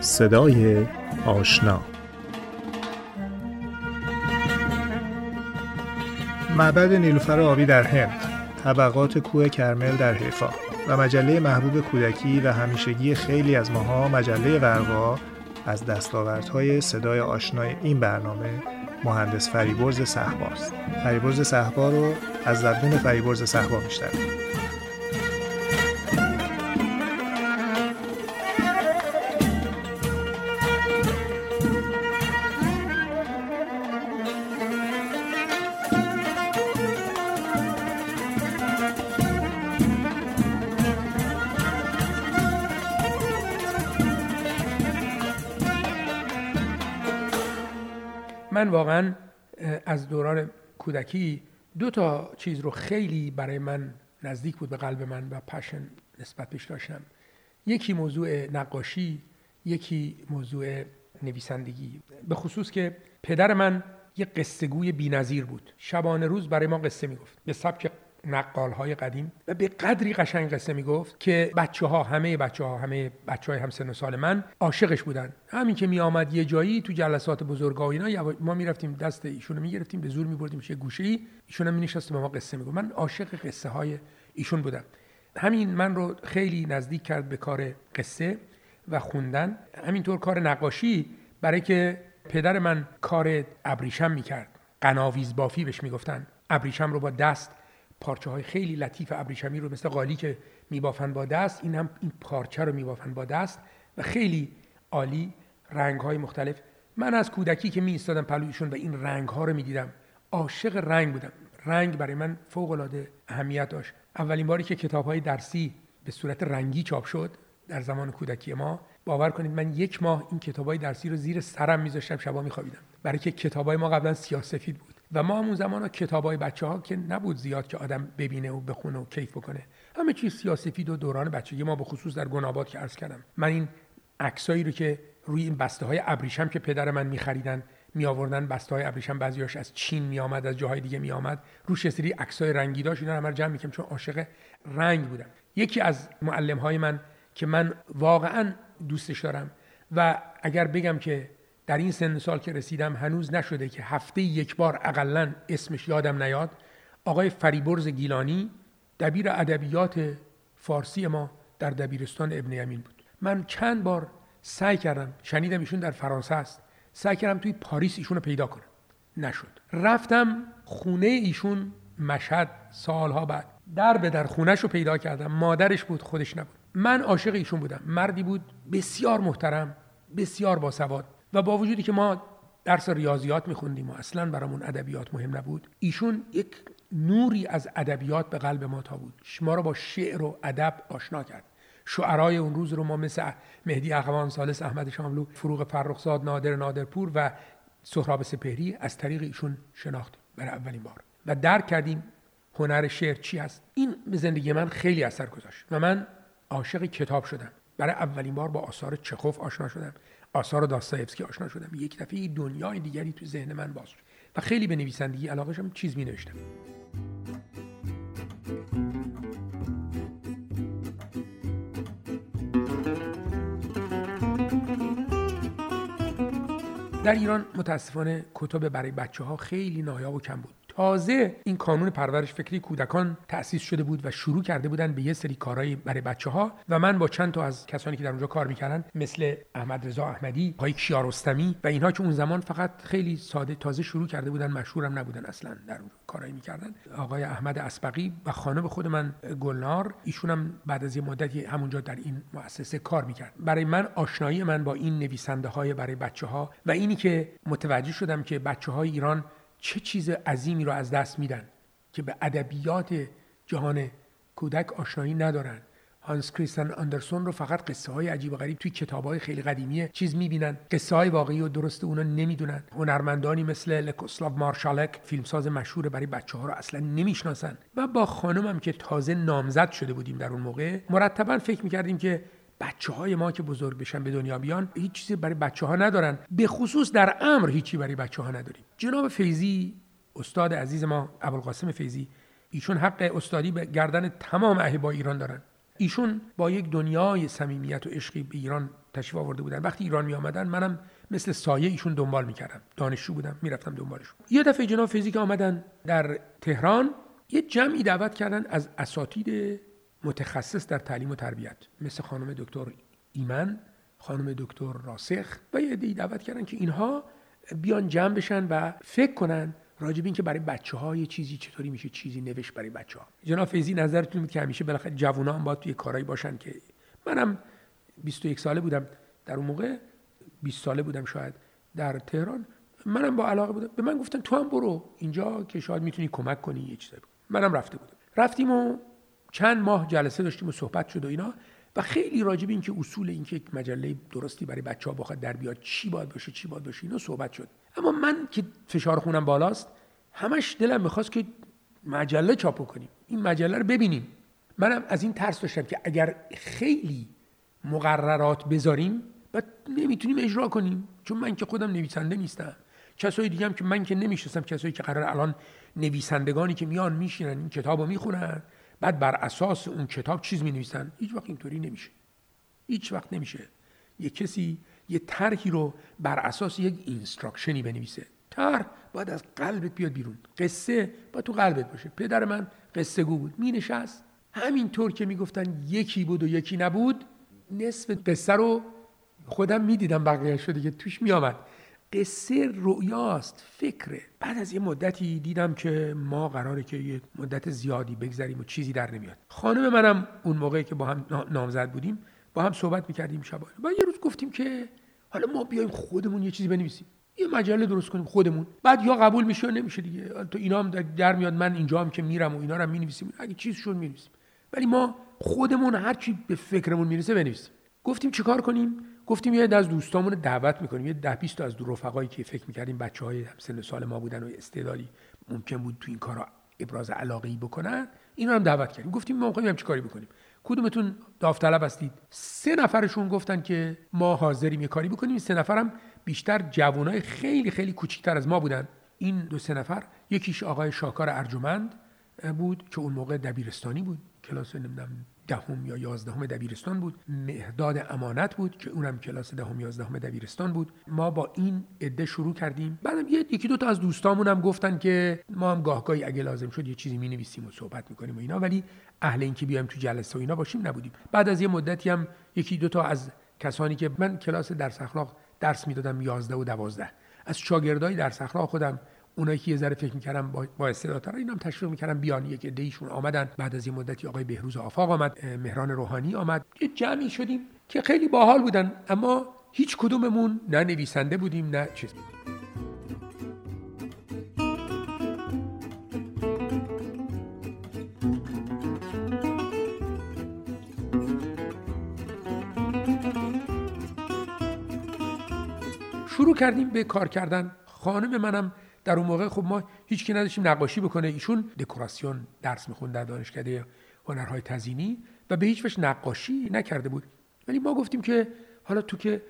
صدای آشنا. معبد نیلوفر آبی در هند، طبقات کوه کرمل در حیفا و مجله محبوب کودکی و همیشگی خیلی از ماها، مجله ورقا، از دستاوردهای صدای آشنای این برنامه مهندس فریبرز صحبا است. فریبرز صحبا رو از زبون فریبرز صحبا میشنوید. من واقعا از دوران کودکی دو تا چیز رو خیلی برای من نزدیک بود، به قلب من و پشن نسبت بهش داشتم. یکی موضوع نقاشی، یکی موضوع نویسندگی، به خصوص که پدر من یه قصه گوی بی‌نظیر بود. شبانه روز برای ما قصه میگفت به سبک نقال‌های قدیم و به قدری قشنگ قصه میگفت که همه بچه‌های هم سن و سال من عاشقش بودن. همین که می آمد یه جایی تو جلسات بزرگا و اینا، ما میرفتیم دست ایشونو میگرفتیم، به زور میبردیم یه گوشه‌ای، ایشونم مینشست به ما قصه میگفت. من عاشق قصه های ایشون بودم. همین من رو خیلی نزدیک کرد به کار قصه و خوندن. همینطور کار نقاشی، برای که پدر من کار ابریشم میکرد، قناویز بافی بهش میگفتن. ابریشم رو با دست، پارچه‌های خیلی لطیف ابریشمی رو مثل قالی که می‌بافن با دست، این هم این پارچه رو می‌بافن با دست و خیلی عالی، رنگ‌های مختلف. من از کودکی که می‌ایستادم پلویشون و این رنگ‌ها رو می‌دیدم، عاشق رنگ بودم. رنگ برای من فوق‌العاده اهمیت داشت. اولین باری که کتاب‌های درسی به صورت رنگی چاپ شد در زمان کودکی ما، باور کنید من یک ماه این کتاب‌های درسی رو زیر سرم می‌ذاشتم، شبا می‌خوابیدم، برای که کتاب‌های ما قبلا سیاه‌سفید بود و ما همون زمانا کتابای بچه‌ها که نبود زیاد که آدم ببینه و بخونه و کیف بکنه، همه چیز سیاه‌سفید. و دوران بچگی ما، به خصوص در گناباد که عرض کردم، من این عکسایی رو که روی این بسته‌های ابریشم که پدر من می‌خریدن می‌آوردن، بسته‌های ابریشم بعضیاش از چین می‌آمد، از جاهای دیگه می‌آمد، روش یه سری عکسای رنگی داشت، اینا رو من جمع می‌کردم چون عاشق رنگ بودم. یکی از معلم‌های من که من واقعاً دوستش دارم و اگر بگم که در این سن سال که رسیدم هنوز نشده که هفته یک بار اقلن اسمش یادم نیاد، آقای فریبرز گیلانی، دبیر ادبیات فارسی ما در دبیرستان ابن یمین بود. من چند بار سعی کردم، شنیدم ایشون در فرانسه است، سعی کردم توی پاریس ایشون رو پیدا کنم، نشد. رفتم خونه ایشون مشهد سالها بعد، در به در خونه‌ش رو پیدا کردم. مادرش بود، خودش نبود. من عاشق ایشون بودم. مردی بود بسیار محترم، بسیار باسواد، و با وجودی که ما درس ریاضیات می‌خوندیم و اصلاً برامون ادبیات مهم نبود، ایشون یک نوری از ادبیات به قلب ما تا بود. ما رو با شعر و ادب آشنا کرد. شعرای اون روز رو ما مثل مهدی اقوان، ثالث احمد شاملو، فروغ فرخزاد، نادر نادرپور و سهراب سپهری از طریق ایشون شناختیم برای اولین بار و درک کردیم هنر شعر چی است. این به زندگی من خیلی اثر گذاشت و من عاشق کتاب شدم. برای اولین بار با آثار چخوف آشنا شدم، آثار داستایفسکی آشنا شدم. یک دفعه دنیای دیگری تو ذهن من باز شد و خیلی به نویسندگی علاقه شدم، چیز می‌نوشتم. در ایران متاسفانه کتب برای بچه‌ها خیلی نایاب و کم بود. تازه این کانون پرورش فکری کودکان تأسیس شده بود و شروع کرده بودن به یه سری کارهای برای بچه‌ها و من با چند تا از کسانی که در اونجا کار می‌کردن، مثل احمد رضا احمدی، آقای کیارستمی و اینها، که اون زمان فقط خیلی ساده تازه شروع کرده بودن، مشهورم نبودن اصلاً، در اون کارایی می‌کردن. آقای احمد اسبقی و خانم خود من گلنار، ایشون هم بعد از یه مدتی همونجا در این مؤسسه کار می‌کرد. برای من آشنایی من با این نویسنده‌های برای بچه‌ها و اینی که متوجه شدم که بچه‌های ایران چه چیز عظیمی رو از دست میدن که به ادبیات جهان کودک آشنایی ندارن. هانس کریستین اندرسون رو فقط قصه های عجیب و غریب توی کتاب‌های خیلی قدیمی چیز می‌بینن، قصه های واقعی و درست اونا نمی‌دونن. هنرمندانی مثل لکوسلاو مارشالک، فیلمساز مشهور، برای بچه‌ها رو اصلاً نمی‌شناسن. و با خانمم که تازه نامزد شده بودیم در اون موقع، مرتباً فکر می‌کردیم که بچه‌های ما که بزرگ بشن به دنیا بیان هیچ چیزی برای بچه‌ها ندارن، به خصوص در امر هیچی برای بچه‌ها نداریم. جناب فیضی، استاد عزیز ما ابوالقاسم فیضی، ایشون حق استادی به گردن تمام احبای ایران دارن. ایشون با یک دنیای صمیمیت و عشقی به ایران تشریف آورده بودن. وقتی ایران می آمدن منم مثل سایه ایشون دنبال می‌کردم، دانشجو بودم میرفتم دنبالشون. یه دفعه جناب فیضی که آمدن در تهران، یه جمعی دعوت کردن از اساتید متخصص در تعلیم و تربیت، مثل خانم دکتر ایمان، خانم دکتر راسخ و یه عده‌ای دعوت کردن که اینها بیان جمع بشن و فکر کنن راجب این که برای بچه‌ها یه چیزی چطوری میشه چیزی نوشت برای بچه‌ها. جناب فیضی نظرتون بود که همیشه بالاخره جوونا هم باید توی کارایی باشن که منم 21 ساله بودم در اون موقع، 20 ساله بودم شاید در تهران، منم با علاقه بودم. به من گفتن تو هم برو اینجا که شاید میتونی کمک کنی یه چیزایی. منم رفته بودم. رفتیم و چند ماه جلسه داشتیم و صحبت شد و اینا و خیلی راجب این که اصول این که یک مجله درستی برای بچه‌ها بخواد در بیاد چی باید باشه چی باید باشه اینا صحبت شد. اما من که فشار خونم بالاست، همش دلم می‌خواست که مجله چاپ کنیم، این مجله رو ببینیم. منم از این ترس داشتم که اگر خیلی مقررات بذاریم بعد نمیتونیم اجرا کنیم، چون من که خودم نویسنده نیستم، کسای دیگه هم که من که نمی‌شناسم، کسایی که قرار الان نویسندگانی که میان میشینن این کتابو میخونن بعد بر اساس اون کتاب چیز می‌نویسن، هیچ وقت اینطوری نمیشه، هیچ وقت نمیشه یه کسی یه طرحی رو بر اساس یک اینستراکشنی بنویسه. طرح باید از قلبت بیاد بیرون، قصه باید تو قلبت باشه. پدر من قصه گو بود، مینشست همینطور که میگفتن یکی بود و یکی نبود، نصف قصه رو خودم میدیدم، بقیه شده دیگه توش میامد. قصه رؤیاست، فکره. بعد از یه مدتی دیدم که ما قراره که یه مدت زیادی بگذریم و چیزی در نمیاد. خانم منم اون موقعی که با هم نامزد بودیم با هم صحبت میکردیم شبانه، بعد یه روز گفتیم که حالا ما بیایم خودمون یه چیزی بنویسیم، یه مجله درست کنیم خودمون، بعد یا قبول میشه یا نمیشه دیگه، تو اینا هم در میاد، من اینجا هم که میرم و اینا رو مینویسیم، اگه چیزشون مینویسیم، ولی ما خودمون هر چی به فکرمون میرسه بنویسیم. گفتیم چیکار کنیم؟ گفتیم یه عده از دوستامون دعوت میکنیم، یه 10-20 تا از دو رفقایی که فکر میکردیم بچهای همسن سال ما بودن و استعدادی ممکن بود تو این کارا ابراز علاقه‌ای بکنن، اینا هم دعوت کردیم. گفتیم ما می‌خوایم چیکاری بکنیم، کدومتون داوطلب هستید؟ 3 نفرشون گفتن که ما حاضریم یه کاری بکنیم. 3 نفرم بیشتر جوانای خیلی خیلی کوچیک‌تر از ما بودن. این 2-3 نفر، یکیش آقای شاهکار ارجومند بود که اون موقع دبیرستانی بود، کلاس نمیدونم 10 یا 11 دبیرستان بود. مهداد امانت بود که اونم کلاس 10 یا 11 دبیرستان بود. ما با این عده شروع کردیم. بعدم یکی دو تا از دوستامون هم گفتن که ما هم گاهگاهی اگه لازم شد یه چیزی می‌نویسیم و صحبت می‌کنیم و اینا، ولی اهل این که بیایم تو جلسه و اینا باشیم نبودیم. بعد از یه مدتی هم یکی دو تا از کسانی که من کلاس درس اخلاق درس می‌دادم 11 و 12، از شاگردای درس اخلاق خودم، اونایی که یه ذره فکر می‌کردم با استعدادتر اینام تشویق می‌کردم بیان، یک عده‌ایشون آمدن. بعد از این مدتی آقای بهروز آفاق آمد، مهران روحانی آمد، یه جمعی شدیم که خیلی باحال بودن، اما هیچ کدوممون نه نویسنده بودیم نه چیزی. شروع کردیم به کار کردن. خانم منم در اون موقع خب ما هیچ کی نداشتیم نقاشی بکنه، ایشون دکوراسیون درس میخوند در دانشکده هنرهای تزیینی و به هیچ وجه نقاشی نکرده بود، ولی ما گفتیم که حالا تو که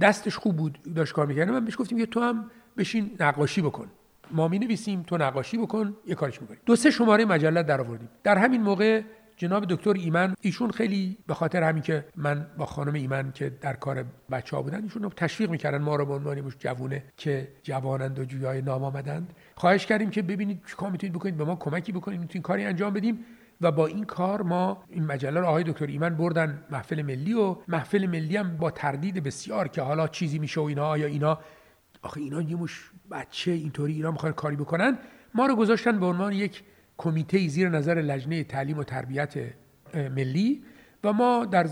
دستش خوب بود داشت کار میکرد، من بهش گفتیم که تو هم بشین نقاشی بکن، ما مینویسیم تو نقاشی بکن، یه کارش میکنیم. 2-3 شماره مجله در آوردیم. در همین موقع جناب دکتر ایمان، ایشون خیلی به خاطر همین که من با خانم ایمان که در کار بچه‌ها بودن، ایشون تشویق می‌کردن ما رو به عنوان جوونه که جوانند و جویای نام آمدند، خواهش کردیم که ببینید چیکار می‌تونید بکنید، به ما کمکی بکنید، می‌تونید کاری انجام بدیم. و با این کار ما این مجله رو آقای دکتر ایمان بردن محفل ملی، و محفل ملی هم با تردید بسیار که حالا چیزی میشه و اینا، یا اینا آخه اینا یه مش بچه اینطوری اینا می‌خوان کاری بکنن. ما رو گذاشتن به عنوان یک کمیته زیر نظر لجنه تعلیم و تربیت ملی و ما در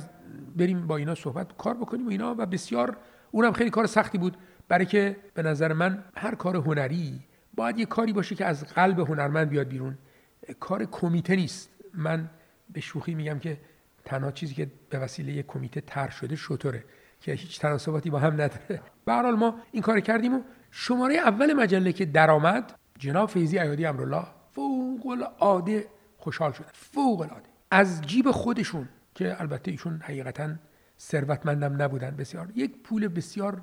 بریم با اینا صحبت کار بکنیم و اینا، و بسیار اونم خیلی کار سختی بود، برای که به نظر من هر کار هنری باید یه کاری باشه که از قلب هنرمند بیاد بیرون، کار کمیته نیست. من به شوخی میگم که تنها چیزی که به وسیله یه کمیته طرح شده شطوره که هیچ تناسباتی با هم نداره. به هر حال ما این کار کردیم و شماره اول مجله که درآمد، جناب فیضی عیادی امرالله فوق العاده خوشحال شدن، فوق العاده از جیب خودشون، که البته ایشون حقیقتاً ثروتمندم نبودن بسیار، یک پول بسیار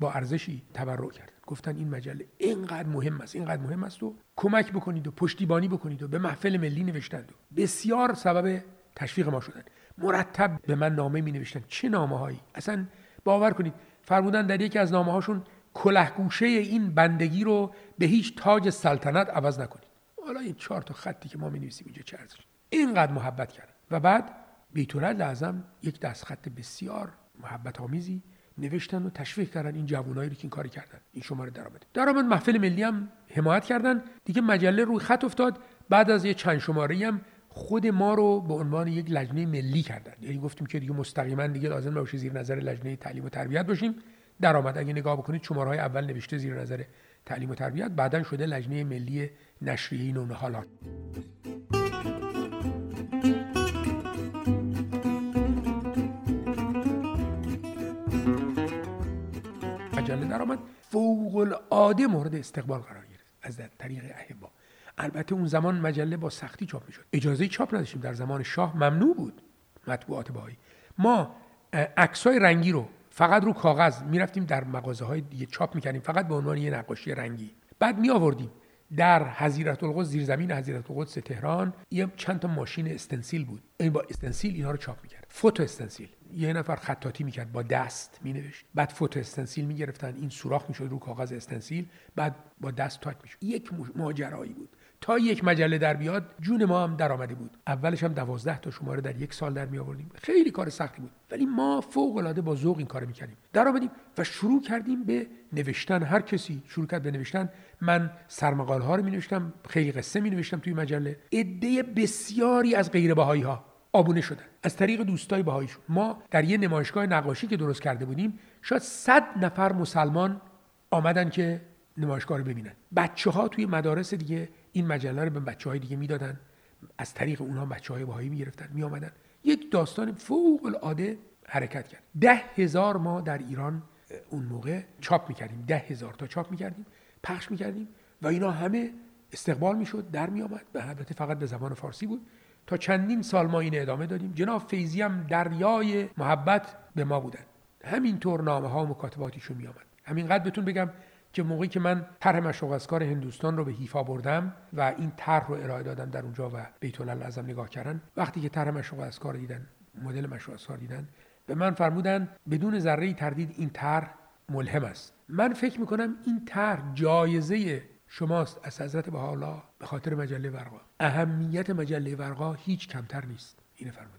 با ارزشی تبرع کردن، گفتن این مجله اینقدر مهم است، اینقدر مهم است و کمک بکنید و پشتیبانی بکنید و به محفل ملی نوشتند و بسیار سبب تشویق ما شدن. مرتب به من نامه می نوشتن. چه نامه‌هایی؟ اصلا باور کنید فرمودن در یکی از نامه‌هاشون کله‌گوشه این بندگی رو به هیچ تاج سلطنت عوض نکنید. حالا این 4 تا خطی که ما می‌نویسیم اینجا چه ارزش؟ اینقدر محبت کردن و بعد بیت‌العدل یک دست خط بسیار محبت‌آمیزی نوشتن و تشویق کردن این جوانایی رو که این کاری کردن. این شماره درآمد محفل ملی هم حمایت کردن دیگه. مجله روی خط افتاد. بعد از یه چند شماره‌ای هم خود ما رو به عنوان یک لجنه ملی کردن، یعنی گفتیم که دیگه مستقیما دیگه لازم نباشه زیر نظر لجنه تعلیم و تربیت باشیم. درآمد اگه نگاه بکنید شماره‌های اول نوشته زیر نظر تعلیم و تربیت، بعداً شده لجنه ملی نشریه نون هالان. مجله درآمد فوق العاده مورد استقبال قرار گرفت از طریق احبا. البته اون زمان مجله با سختی چاپ میشد، اجازه چاپ نداشتیم، در زمان شاه ممنوع بود مطبوعات بهایی. ما عکسای رنگی رو فقط رو کاغذ میرفتیم در مغازه‌های دیگه چاپ می‌کردیم، فقط به عنوان یه نقاشی رنگی. بعد می‌آوردیم در حظیرت‌القدس، زیرزمین حظیرت‌القدس تهران، یه چند تا ماشین استنسیل بود، این با استنسیل اینا رو چاپ می‌کرد. فوتو استنسیل، یه نفر خطاطی می‌کرد با دست می‌نوشت، بعد فوتو استنسیل می‌گرفتن، این سوراخ می‌شد رو کاغذ استنسیل، بعد با دست تایپ می‌شد. یک ماجرایی بود تا یک مجله در بیاد. جون ما هم در آمده بود. اولش هم 12 تا شماره در یک سال در می آوردیم. خیلی کار سختی بود ولی ما فوق العاده با ذوق این کارو میکردیم. در آمدیم و شروع کردیم به نوشتن. هر کسی شروع کرد به نوشتن. من سرمقاله ها رو می نوشتم، خیلی قصه می نوشتم توی مجله. عده بسیاری از غیر بهایی ها آبونه شدن از طریق دوستای بهاییشون. ما در یه نمایشگاه نقاشی که درست کرده بودیم شاید 100 نفر مسلمان آمدن که نمایشگاه رو ببینن. بچه‌ها توی مدارس دیگه این مجله رو به بچه‌های دیگه میدادن، از طریق اونها بچه‌های باهایی میگرفتن میآمدن. یک داستان فوق العاده حرکت کرد. 10,000 ما در ایران اون موقع چاپ میکردیم، 10,000 تا چاپ میکردیم، پخش میکردیم و اینا همه استقبال میشد، در میآمد. به البته فقط به زبان فارسی بود. تا چندین سال ما این ادامه دادیم. جناب فیضی هم دریای محبت به ما بودن، همینطور نامه‌ها و مکاتباتشون میآمد. همینقدر بهتون بگم که موقعی که من طرح مشوق از کار هندوستان رو به حیفا بردم و این طرح رو ارائه دادم در اونجا و بیت العظم نگاه کردن، وقتی که طرح مشوق از کار دیدن، مدل مشوق از کار دیدن، به من فرمودن بدون ذره تردید این طرح ملهم است. من فکر می‌کنم این طرح جایزه شماست از حضرت بهاءالله به خاطر مجله ورقا. اهمیت مجله ورقا هیچ کمتر نیست، اینو فرمودن.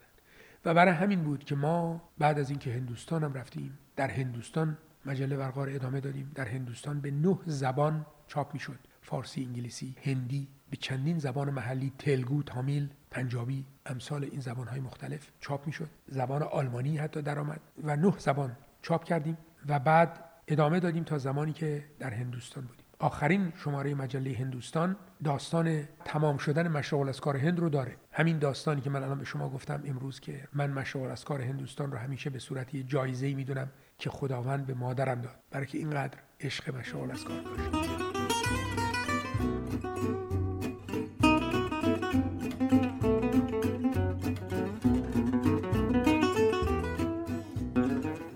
و برای همین بود که ما بعد از اینکه هندوستان هم رفتیم، در هندوستان مجله ورقا رو ادامه دادیم. در هندوستان به 9 زبان چاپ میشد، فارسی، انگلیسی، هندی، به چندین زبان محلی، تلگو، تامیل، پنجابی، امثال این زبان‌های مختلف چاپ میشد. زبان آلمانی حتی درآمد و 9 زبان چاپ کردیم و بعد ادامه دادیم تا زمانی که در هندوستان بودیم. آخرین شماره مجله هندوستان داستان تمام شدن مشاغل از کار هند رو داره. همین داستانی که من الان به شما گفتم امروز که من مشاغل از کار هندوستان رو همیشه به صورت یه جایزه‌ای میدونم که خداوند به مادرم داد، برای که اینقدر عشق مشاغل از کار داشت.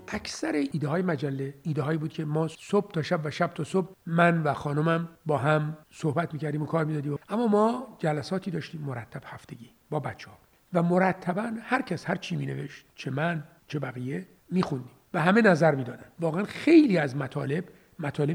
اکثر ایده های مجله ایده هایی بود که ما صبح تا شب و شب تا صبح من و خانمم با هم صحبت میکردیم و کار میدادیم. اما ما جلساتی داشتیم مرتب هفتگی با بچه ها و مرتبا هر کس هر چی مینوشت، چه من چه بقیه، میخوندیم و همه نظر میدادن. واقعا خیلی از مطالبی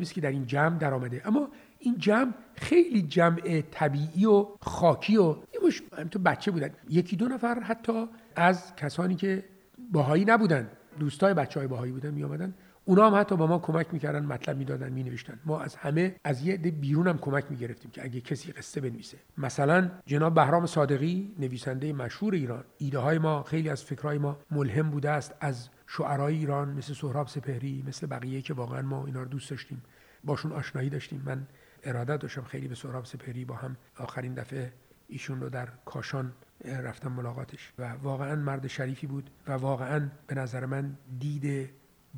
است که در این جمع در آمده، اما این جمع خیلی جمع طبیعی و خاکی و همش تو بچه بودن. 1-2 نفر حتی از کسانی که باهایی نبودن، دوستای بچهای باهایی بودن، می اومدن. اونا هم حتی با ما کمک میکردن، مطلب میدادن، مینوشتن. ما از همه، از یه عده بیرون هم کمک میگرفتیم که اگه کسی قصه بنویسه. مثلا جناب بهرام صادقی، نویسنده مشهور ایران، ایده های ما، خیلی از فکرای ما ملهم بوده است از شعرای ایران مثل سهراب سپهری، مثل بقیه که واقعا ما اینا رو دوست داشتیم، باشون آشنایی داشتیم. من ارادت داشتم خیلی به سهراب سپهری، با هم آخرین دفعه ایشون رو در کاشان رفتم ملاقاتش و واقعا مرد شریفی بود و واقعا به نظر من دید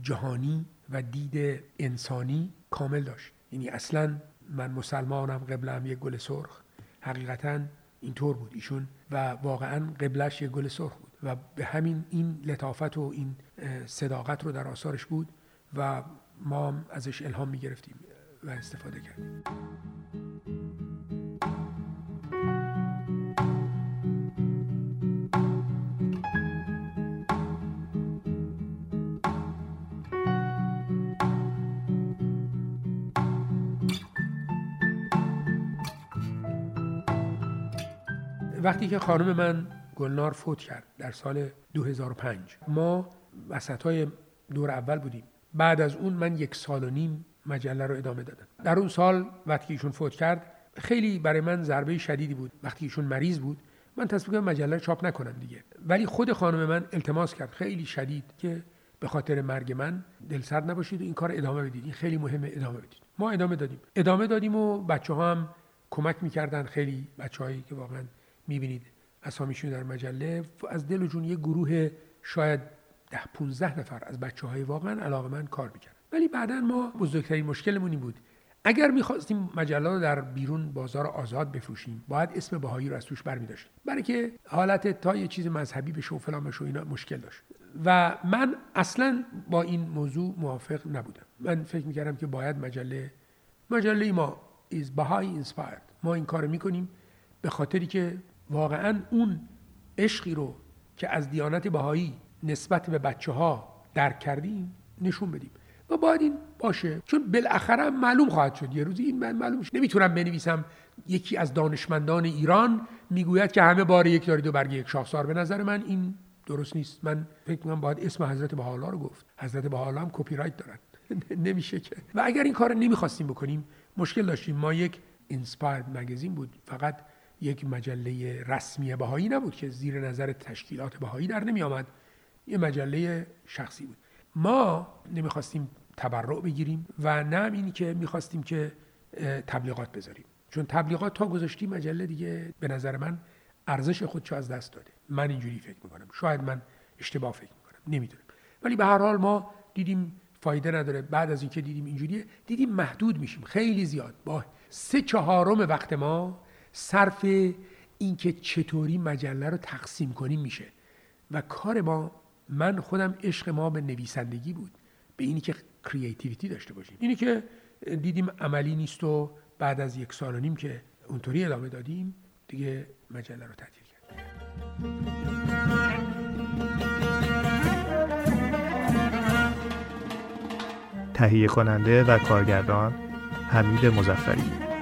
جهانی و دید انسانی کامل داشت. یعنی اصلا من مسلمانم، قبلم یک گل سرخ، حقیقتا اینطور بود ایشون و واقعا قبلش یک گل سرخ بود و به همین این لطافت و این صداقت رو در آثارش بود و ما ازش الهام می گرفتیم و استفاده کردیم. وقتی که خانم من گلنار فوت کرد در سال 2005 ما وسطای دور اول بودیم. بعد از اون من 1.5 سال مجله رو ادامه دادم. در اون سال وقتی ایشون فوت کرد خیلی برای من ضربه شدیدی بود. وقتی ایشون مریض بود من تصمیم گرفتم مجله چاپ نکنم دیگه، ولی خود خانم من التماس کرد خیلی شدید که به خاطر مرگ من دلسرد نباشید و این کار ادامه بدید، این خیلی مهمه، ادامه بدید. ما ادامه دادیم و بچه‌ها هم کمک می‌کردن، خیلی بچه‌هایی که واقعاً می‌بینید اسامیشون در مجله، از دل و جون یه گروه شاید 10-15 نفر از بچه‌های واقعاً علاقه‌مند کار می‌کردن. ولی بعداً ما بزرگترین مشکلمون این بود اگر می‌خواستیم مجله رو در بیرون بازار آزاد بفروشیم باید اسم بهایی رو از توش برمی‌داشتیم، برای که حالت تا یه چیز مذهبی بشه و فلان بشه و اینا مشکل داشت و من اصلاً با این موضوع موافق نبودم. من فکر می‌کردم که باید مجله ما is Baha'i inspired. ما این کارو می‌کنیم به خاطری که واقعاً اون عشقی رو که از دیانت بهایی نسبت به بچه‌ها درک کردیم نشون بدیم و باید این باشه، چون بالاخره معلوم خواهد شد یه روزی، این من معلوم میشه. نمیتونم بنویسم یکی از دانشمندان ایران میگوید که همه بار یک دارید و برگ یک شاخسار. به نظر من این درست نیست. من فکر می‌کنم باید اسم حضرت بهاءالله رو گفت. حضرت بهاءالله هم کپی رایت دارن نمیشه که. و اگر این کارو نمی‌خواستیم بکنیم مشکل داشتیم. ما یک اینسپایر مگزین بود، فقط یک مجله رسمی بهایی نبود که زیر نظر تشکیلات بهایی در نمی آمد، یه مجله شخصی بود. ما نمیخواستیم تبرع بگیریم و نه اینی که میخواستیم که تبلیغات بذاریم، چون تبلیغات تا گذاشتیم مجله دیگه به نظر من ارزش خودشو از دست داده. من اینجوری فکر میکنم، شاید من اشتباه فکر میکنم، نمیدونم، ولی به هر حال ما دیدیم فایده نداره. بعد از اینکه دیدیم اینجوریه دیدیم محدود میشیم خیلی زیاد. با 3/4 وقت ما صرف اینکه چطوری مجله رو تقسیم کنیم میشه و کار ما، من خودم عشق ما به نویسندگی بود، به اینی که کریتیویتی داشته باشیم. اینی که دیدیم عملی نیست و بعد از 1.5 سال که اونطوری ادامه دادیم دیگه مجله رو تعطیل کردیم. تهیه کننده و کارگردان حمید مظفری.